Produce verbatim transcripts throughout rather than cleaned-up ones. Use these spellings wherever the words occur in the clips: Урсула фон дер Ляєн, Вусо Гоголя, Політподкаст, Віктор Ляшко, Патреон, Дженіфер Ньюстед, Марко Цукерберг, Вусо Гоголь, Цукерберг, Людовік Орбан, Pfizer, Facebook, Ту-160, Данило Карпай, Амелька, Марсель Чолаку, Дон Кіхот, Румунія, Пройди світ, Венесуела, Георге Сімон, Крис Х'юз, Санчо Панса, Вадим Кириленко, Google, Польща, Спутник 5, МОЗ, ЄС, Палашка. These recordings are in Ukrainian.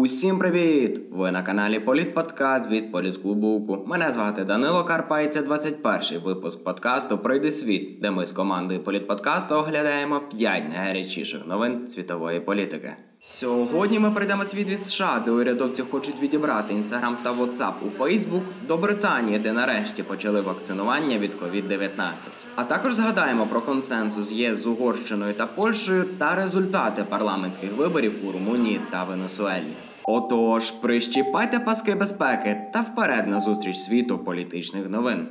Усім привіт! Ви на каналі Політподкаст від Політклубовку. Мене звати Данило Карпай, це двадцять перший випуск подкасту «Пройди світ», де ми з командою Політподкасту оглядаємо п'ять найгарячіших новин світової політики. Сьогодні ми пройдемо світ від США, де урядовці хочуть відібрати Instagram та Whatsapp у Facebook, до Британії, де нарешті почали вакцинування від ковід дев'ятнадцять. А також згадаємо про консенсус ЄС з Угорщиною та Польщею та результати парламентських виборів у Румунії та Венесуелі. Отож, прищіпайте паски безпеки та вперед на зустріч світу політичних новин.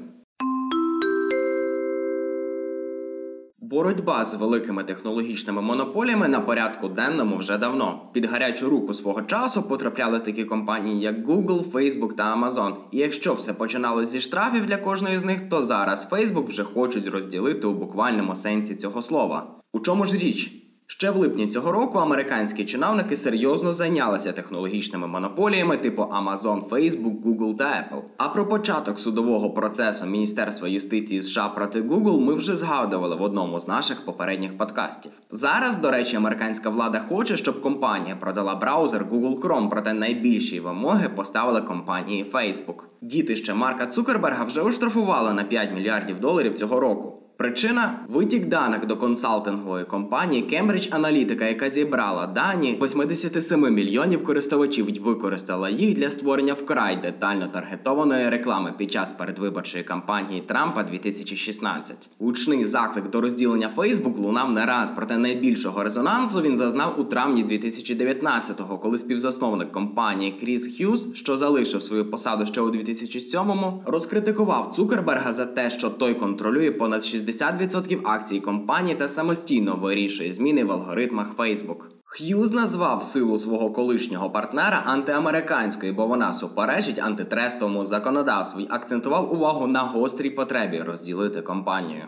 Боротьба з великими технологічними монополіями на порядку денному вже давно. Під гарячу руку свого часу потрапляли такі компанії, як Google, Facebook та Amazon. І якщо все починалося зі штрафів для кожної з них, то зараз Facebook вже хочуть розділити у буквальному сенсі цього слова. У чому ж річ? Ще в липні цього року американські чиновники серйозно зайнялися технологічними монополіями типу Amazon, Facebook, Google та Apple. А про початок судового процесу Міністерства юстиції США проти Google ми вже згадували в одному з наших попередніх подкастів. Зараз, до речі, американська влада хоче, щоб компанія продала браузер Google Chrome, проте найбільші вимоги поставили компанії Facebook. Дітище Марка Цукерберга вже оштрафували на п'ять мільярдів доларів цього року. Причина – витік даних до консалтингової компанії Кембридж Аналітика, яка зібрала дані вісімдесят сім мільйонів користувачів і використала їх для створення вкрай детально таргетованої реклами під час передвиборчої кампанії Трампа дві тисячі шістнадцятого. Гучний заклик до розділення Facebook лунав не раз, проте найбільшого резонансу він зазнав у травні дві тисячі дев'ятнадцятого, коли співзасновник компанії Крис Х'юз, що залишив свою посаду ще у дві тисячі сьомому, розкритикував Цукерберга за те, що той контролює понад шістдесят відсотків акцій компанії та самостійно вирішує зміни в алгоритмах Facebook. Х'юз назвав силу свого колишнього партнера антиамериканською, бо вона суперечить антитрестовому законодавству і акцентував увагу на гострій потребі розділити компанію.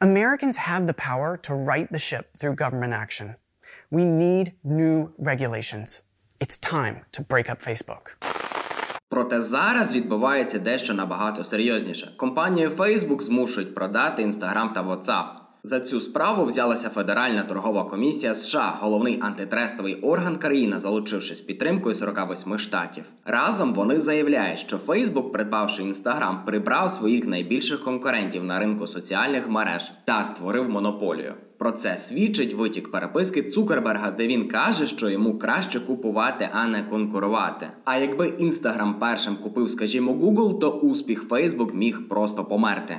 Americans have the power to right the ship through government action. We need new regulations. It's time to break up Facebook. Проте зараз відбувається дещо набагато серйозніше. Компанію Facebook змушують продати Instagram та WhatsApp. За цю справу взялася Федеральна торгова комісія США, головний антитрестовий орган країни, залучивши з підтримкою сорок вісім штатів. Разом вони заявляють, що Facebook, придбавши Instagram, прибрав своїх найбільших конкурентів на ринку соціальних мереж та створив монополію. Про це свідчить витік переписки Цукерберга, де він каже, що йому краще купувати, а не конкурувати. А якби Instagram першим купив, скажімо, Google, то успіх Facebook міг просто померти.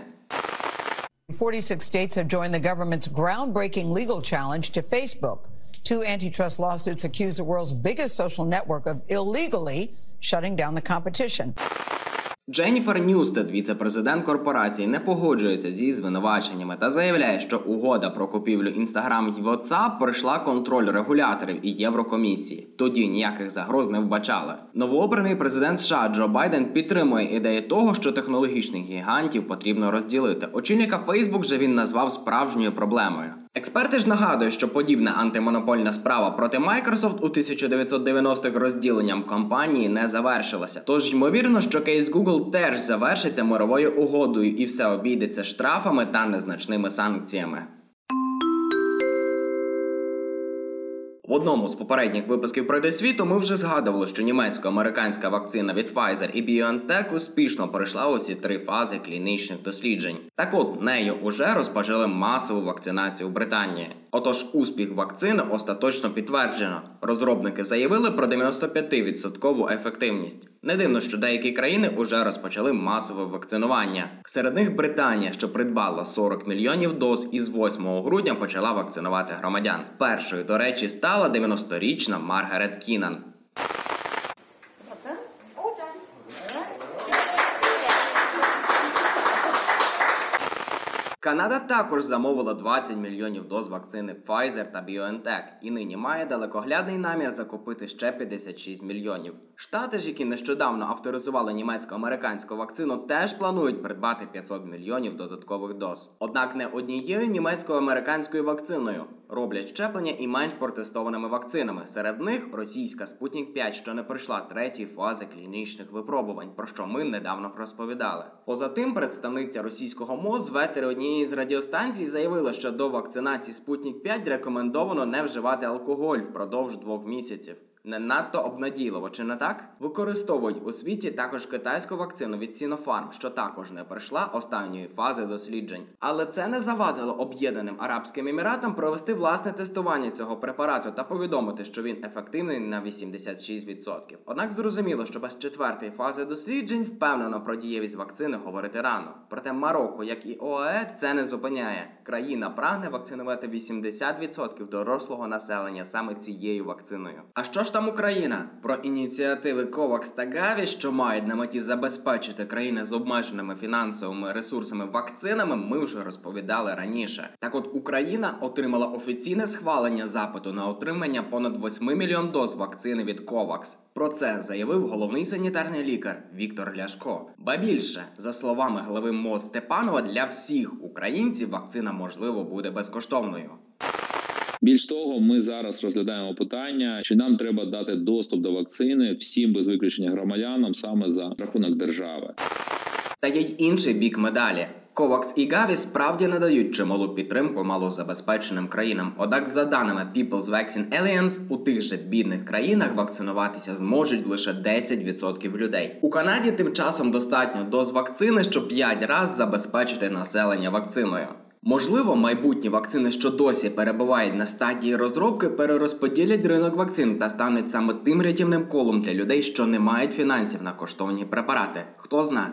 forty-six states have joined the government's groundbreaking legal challenge to Facebook. Two antitrust lawsuits accuse the world's biggest social network of illegally shutting down the competition. Дженіфер Ньюстед, віце-президент корпорації, не погоджується зі звинуваченнями та заявляє, що угода про купівлю Instagram і WhatsApp пройшла контроль регуляторів і Єврокомісії. Тоді ніяких загроз не вбачали. Новообраний президент США Джо Байден підтримує ідею того, що технологічних гігантів потрібно розділити. Очільника Facebook же він назвав справжньою проблемою. Експерти ж нагадують, що подібна антимонопольна справа проти Microsoft у тисяча дев'ятсот дев'яностих розділенням компанії не завершилася. Тож, ймовірно, що кейс Google теж завершиться мировою угодою і все обійдеться штрафами та незначними санкціями. В одному з попередніх випусків «Пройди світу» ми вже згадували, що німецько-американська вакцина від Pfizer і BioNTech успішно пройшла усі три фази клінічних досліджень. Так от, нею уже розпочали масову вакцинацію в Британії. Отож, успіх вакцини остаточно підтверджено. Розробники заявили про дев'яносто п'ять відсотків ефективність. Не дивно, що деякі країни уже розпочали масове вакцинування. Серед них Британія, що придбала сорок мільйонів доз і з восьмого грудня почала вакцинувати громадян. Першою, до речі, стала дев'яносторічна Маргарет Кінан. Канада також замовила двадцять мільйонів доз вакцини Pfizer та BioNTech і нині має далекоглядний намір закупити ще п'ятдесят шість мільйонів. Штати ж, які нещодавно авторизували німецько-американську вакцину, теж планують придбати п'ятсот мільйонів додаткових доз. Однак не однією німецько-американською вакциною. Роблять щеплення і менш протестованими вакцинами. Серед них російська Спутник п'ять, що не пройшла третьої фази клінічних випробувань, про що ми недавно розповідали. Поза тим, представниця російського МОЗ в етері однієї з радіостанцій заявила, що до вакцинації Спутник п'ять рекомендовано не вживати алкоголь впродовж двох місяців. не надто обнадійливо, чи не так? Використовують у світі також китайську вакцину від Сінофарм, що також не пройшла останньої фази досліджень. Але це не завадило Об'єднаним Арабським Еміратам провести власне тестування цього препарату та повідомити, що він ефективний на вісімдесят шість відсотків. Однак зрозуміло, що без четвертої фази досліджень впевнено про дієвість вакцини говорити рано. Проте Марокко, як і ОАЕ, це не зупиняє. Країна прагне вакцинувати вісімдесят відсотків дорослого населення саме цією вакциною. А що ж там Україна? Про ініціативи Ковакс та Гаві, що мають на меті забезпечити країни з обмеженими фінансовими ресурсами вакцинами, ми вже розповідали раніше. Так от, Україна отримала офіційне схвалення запиту на отримання понад восьми мільйонів доз вакцини від Ковакс. Про це заявив головний санітарний лікар Віктор Ляшко. Ба більше, за словами голови МОЗ Степанова, для всіх українців вакцина, можливо, буде безкоштовною. Більш того, ми зараз розглядаємо питання, чи нам треба дати доступ до вакцини всім без виключення громадянам саме за рахунок держави. Та є й інший бік медалі. Ковакс і Гаві справді надають чималу підтримку малозабезпеченим країнам. Однак, за даними People's Vaccine Alliance, у тих же бідних країнах вакцинуватися зможуть лише десять відсотків людей. У Канаді тим часом достатньо доз вакцини, щоб п'ять разів забезпечити населення вакциною. Можливо, майбутні вакцини, що досі перебувають на стадії розробки, перерозподілять ринок вакцин та стануть саме тим рятівним колом для людей, що не мають фінансів на коштовні препарати. Хто знає?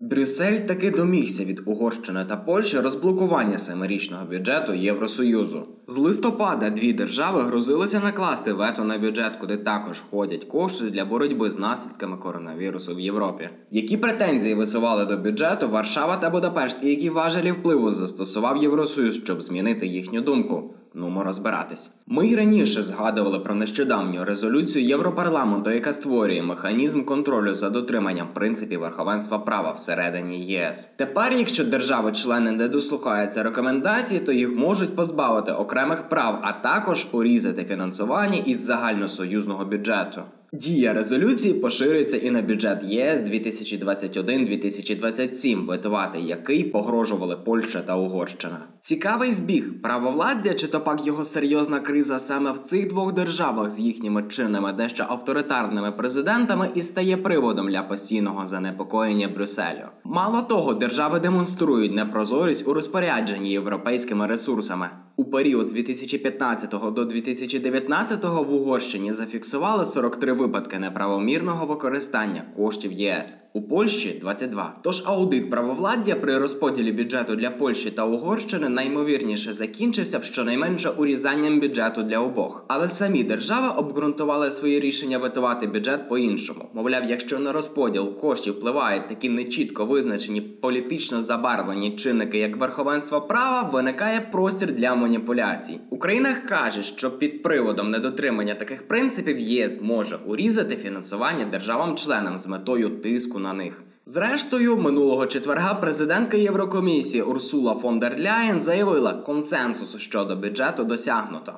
Брюссель таки домігся від Угорщини та Польщі розблокування семирічного бюджету Євросоюзу. З листопада дві держави грозилися накласти вето на бюджет, куди також входять кошти для боротьби з наслідками коронавірусу в Європі. Які претензії висували до бюджету Варшава та Будапешт і які важелі впливу застосував Євросоюз, щоб змінити їхню думку? Нумо розбиратись. Ми й раніше згадували про нещодавню резолюцію Європарламенту, яка створює механізм контролю за дотриманням принципів верховенства права всередині ЄС. Тепер, якщо держави-члени не дослухаються рекомендацій, то їх можуть позбавити окремих прав, а також урізати фінансування із загальносоюзного бюджету. Дія резолюції поширюється і на бюджет ЄС дві тисячі двадцять один - дві тисячі двадцять сім, витувати який погрожували Польща та Угорщина. Цікавий збіг. Правовладдя, чи то пак його серйозна криза саме в цих двох державах з їхніми чинними дещо авторитарними президентами і стає приводом для постійного занепокоєння Брюсселю. Мало того, держави демонструють непрозорість у розпорядженні європейськими ресурсами. У період з дві тисячі п'ятнадцятого до дві тисячі дев'ятнадцятого в Угорщині зафіксували сорок три випадки неправомірного використання коштів ЄС. У Польщі – двадцять два. Тож аудит правовладдя при розподілі бюджету для Польщі та Угорщини наймовірніше закінчився б щонайменше урізанням бюджету для обох. Але самі держави обґрунтували свої рішення витувати бюджет по-іншому. Мовляв, якщо на розподіл коштів впливають такі нечітко визначені політично забарвлені чинники, як верховенство права, виникає простір для маніпуляцій. Україна каже, що під приводом недотримання таких принципів ЄС може урізати фінансування державам-членам з метою тиску на них. Зрештою, минулого четверга президентка Єврокомісії Урсула фон дер Ляєн заявила, консенсусу щодо бюджету досягнуто.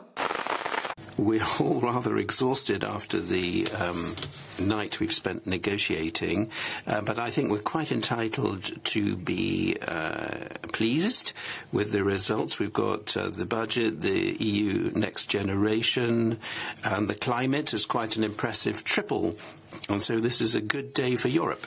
We're all rather exhausted after the um, night we've spent negotiating, uh, but I think we're quite entitled to be uh, pleased with the results. We've got uh, the budget, the E U Next Generation, and the climate is quite an impressive triple, and so this is a good day for Europe.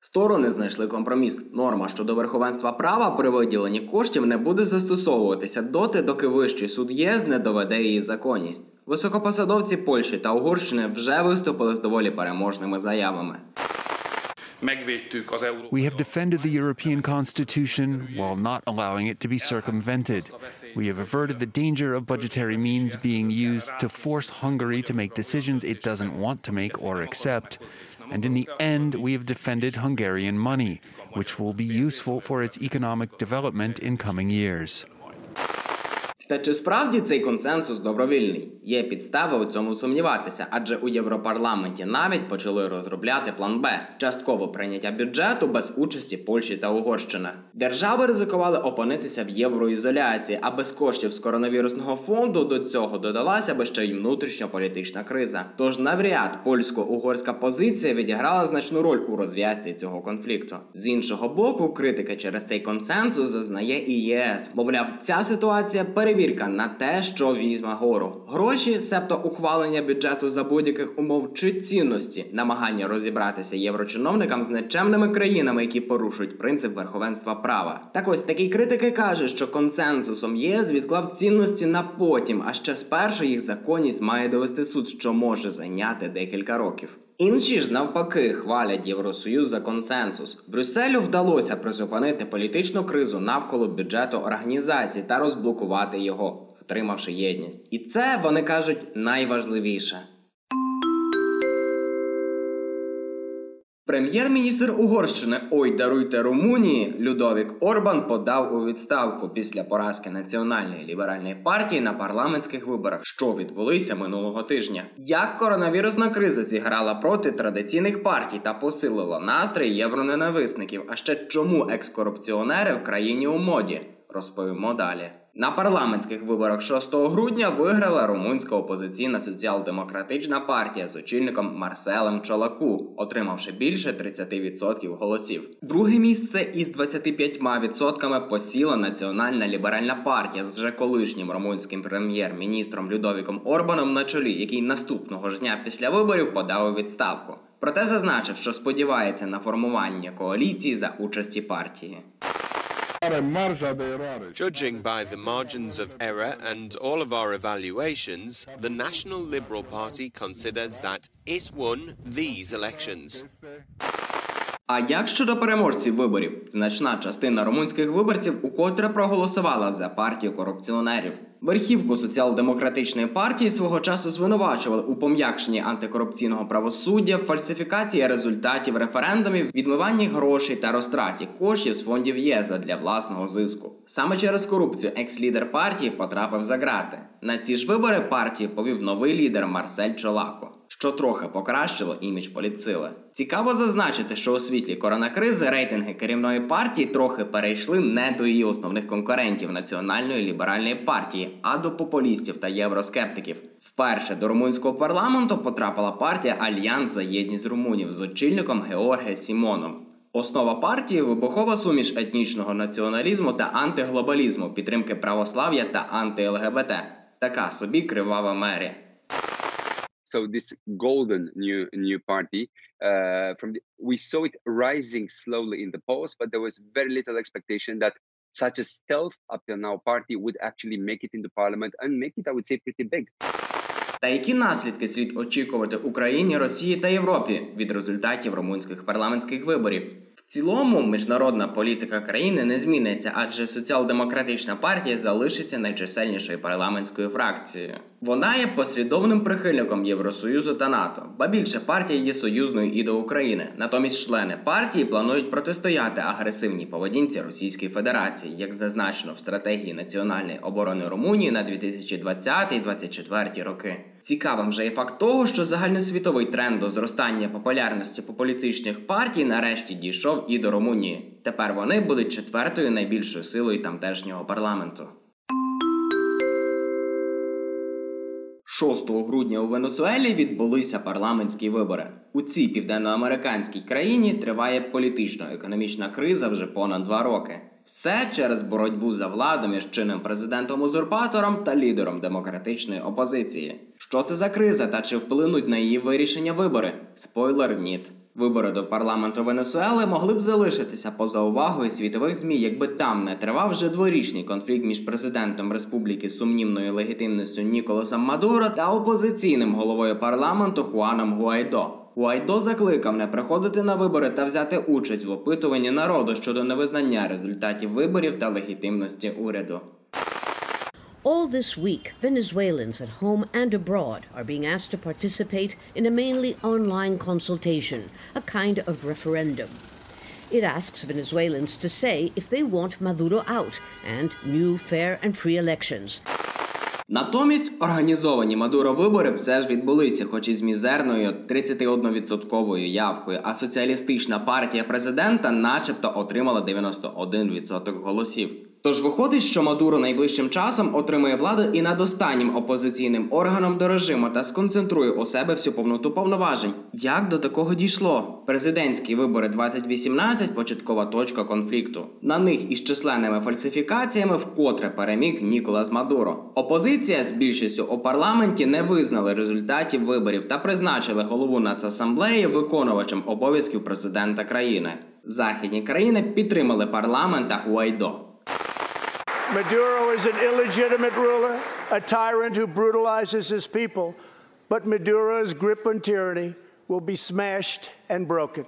Сторони знайшли компроміс. Норма щодо верховенства права при виділенні коштів не буде застосовуватися доти, доки Вищий суд ЄС не доведе її законність. Високопосадовці Польщі та Угорщини вже виступили з доволі переможними заявами. We have defended the European Constitution while not allowing it to be circumvented. We have averted the danger of budgetary means being used to force Hungary to make decisions it doesn't want to make or accept. And in the end, we have defended Hungarian money, which will be useful for its economic development in coming years. Та чи справді цей консенсус добровільний? Є підстави у цьому сумніватися, адже у Європарламенті навіть почали розробляти план Б – часткове прийняття бюджету без участі Польщі та Угорщини. Держави ризикували опинитися в євроізоляції, а без коштів з коронавірусного фонду до цього додалася би ще й внутрішньополітична криза. Тож навряд польсько-угорська позиція відіграла значну роль у розв'язці цього конфлікту. З іншого боку, критика через цей консенсус зазнає і ЄС. Мовляв, ця ситуація перевіряє перевірка на те, що візьме гору. Гроші, себто ухвалення бюджету за будь-яких умов чи цінності, намагання розібратися єврочиновникам з нечемними країнами, які порушують принцип верховенства права. Так ось, такі критики кажуть, що консенсусом ЄС відклав цінності на потім, а ще спершу їх законність має довести суд, що може зайняти декілька років. Інші ж, навпаки, хвалять Євросоюз за консенсус. Брюсселю вдалося призупинити політичну кризу навколо бюджету організації та розблокувати його, втримавши єдність. І це, вони кажуть, найважливіше. Прем'єр-міністр Угорщини, ой, даруйте Румунії, Людовік Орбан подав у відставку після поразки Національної ліберальної партії на парламентських виборах, що відбулися минулого тижня. Як коронавірусна криза зіграла проти традиційних партій та посилила настрій євроненависників, а ще чому екскорупціонери в країні у моді, розповімо далі. На парламентських виборах шостого грудня виграла румунська опозиційна соціал-демократична партія з очільником Марселем Чолаку, отримавши більше тридцять відсотків голосів. Друге місце із двадцять п'ять відсотків посіла Національна ліберальна партія з вже колишнім румунським прем'єр-міністром Людовіком Орбаном на чолі, який наступного ж дня після виборів подав у відставку. Проте зазначив, що сподівається на формування коаліції за участі партії. Judging by the margins of error and all of our evaluations, the National Liberal Party considers that it won these elections. А як щодо переможців виборів? Значна частина румунських виборців укотре проголосувала за партію корупціонерів. Верхівку соціал-демократичної партії свого часу звинувачували у пом'якшенні антикорупційного правосуддя, фальсифікації результатів референдумів, відмиванні грошей та розтраті коштів з фондів ЄС для власного зиску. Саме через корупцію екс-лідер партії потрапив за грати. На ці ж вибори партії повів новий лідер Марсель Чолаку, що трохи покращило імідж політсили. Цікаво зазначити, що у світлі коронакризи рейтинги керівної партії трохи перейшли не до її основних конкурентів Національної ліберальної партії, а до популістів та євроскептиків. Вперше до румунського парламенту потрапила партія «Альянс за єдність румунів» з очільником Георге Сімоном. Основа партії – вибухова суміш етнічного націоналізму та антиглобалізму, підтримки православ'я та анти-ЛГБТ. Така собі кривава мерія. So this golden new new party uh, from the, we saw it rising slowly in the polls, but there was very little expectation that such a stealth up till now party would actually make it into parliament and make it, I would say, pretty big. Та які наслідки слід очікувати Україні, Росії та Європі від результатів румунських парламентських виборів? В цілому міжнародна політика країни не зміниться, адже соціал-демократична партія залишиться найчисельнішою парламентською фракцією. Вона є послідовним прихильником Євросоюзу та НАТО, ба більше партія є союзною і до України. Натомість члени партії планують протистояти агресивній поведінці Російської Федерації, як зазначено в стратегії національної оборони Румунії на дві тисячі двадцятий - дві тисячі двадцять четвертий роки. Цікавим же є факт того, що загальносвітовий тренд до зростання популярності популістичних партій нарешті дійшов і до Румунії. Тепер вони будуть четвертою найбільшою силою тамтешнього парламенту. шостого грудня у Венесуелі відбулися парламентські вибори. У цій південноамериканській країні триває політично-економічна криза вже понад два роки. Все через боротьбу за владу між чинним президентом-узурпатором та лідером демократичної опозиції. Що це за криза та чи вплинуть на її вирішення вибори? Спойлер – ніт. Вибори до парламенту Венесуели могли б залишитися поза увагою світових ЗМІ, якби там не тривав вже дворічний конфлікт між президентом республіки з сумнівною легітимністю Ніколасом Мадуро та опозиційним головою парламенту Хуаном Гуайдо. Гуайдо закликав не приходити на вибори та взяти участь в опитуванні народу щодо невизнання результатів виборів та легітимності уряду. All this week, Venezuelans at home and abroad are being asked to participate in a mainly online consultation, a kind of referendum. It asks Venezuelans to say if they want Maduro out and new, fair and free elections. Натомість організовані Мадуро вибори все ж відбулися, хоч і з мізерною тридцять один відсотковою явкою, а соціалістична партія президента начебто отримала дев'яносто один відсоток голосів. Тож виходить, що Мадуро найближчим часом отримає владу і над останнім опозиційним органом до режиму та сконцентрує у себе всю повноту повноважень. Як до такого дійшло? Президентські вибори двадцять вісімнадцять – початкова точка конфлікту. На них із численними фальсифікаціями вкотре переміг Ніколас Мадуро. Опозиція з більшістю у парламенті не визнали результатів виборів та призначили голову Нацасамблеї виконувачем обов'язків президента країни. Західні країни підтримали парламент та Гуайдо. Maduro is an illegitimate ruler, a tyrant who brutalizes his people, but Maduro's grip on tyranny will be smashed and broken.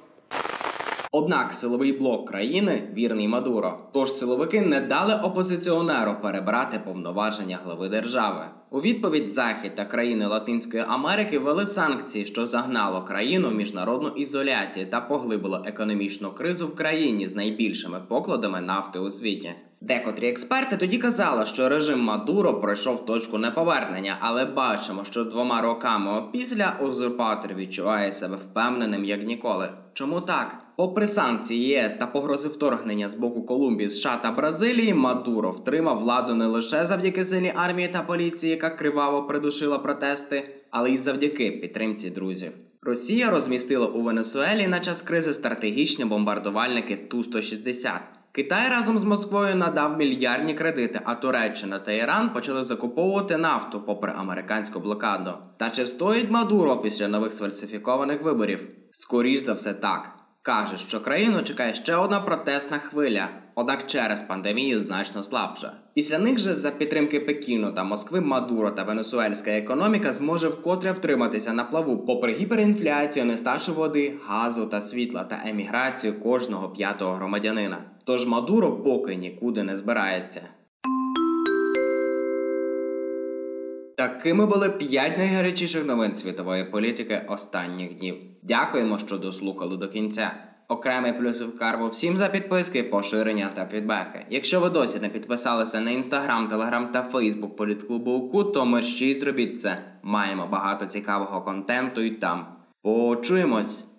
Однак силовий блок країни вірний Мадуро, тож силовики не дали опозиціонеру перебрати повноваження глави держави. У відповідь Захід та країни Латинської Америки ввели санкції, що загнало країну в міжнародну ізоляцію та поглибило економічну кризу в країні з найбільшими покладами нафти у світі. Декотрі експерти тоді казали, що режим Мадуро пройшов точку неповернення, але бачимо, що двома роками опісля узурпатор відчуває себе впевненим як ніколи. Чому так? Попри санкції ЄС та погрози вторгнення з боку Колумбії, США та Бразилії, Мадуро втримав владу не лише завдяки сильній армії та поліції, яка криваво придушила протести, але й завдяки підтримці друзів. Росія розмістила у Венесуелі на час кризи стратегічні бомбардувальники Ту сто шістдесят. Китай разом з Москвою надав мільярдні кредити, а Туреччина та Іран почали закуповувати нафту попри американську блокаду. Та чи встоїть Мадуро після нових сфальсифікованих виборів? Скоріш за все так. Каже, що країну чекає ще одна протестна хвиля, однак через пандемію значно слабша. Після них же, за підтримки Пекіну та Москви, Мадуро та венесуельська економіка зможе вкотре втриматися на плаву попри гіперінфляцію, нестачу води, газу та світла та еміграцію кожного п'ятого громадянина. Тож Мадуро поки нікуди не збирається. Такими були п'ять найгарячіших новин світової політики останніх днів. Дякуємо, що дослухали до кінця. Окремий плюс в карбу всім за підписки, поширення та фідбеки. Якщо ви досі не підписалися на Instagram, Telegram та Facebook Політклубовку, то мерщій зробіть це. Маємо багато цікавого контенту і там. Почуємось!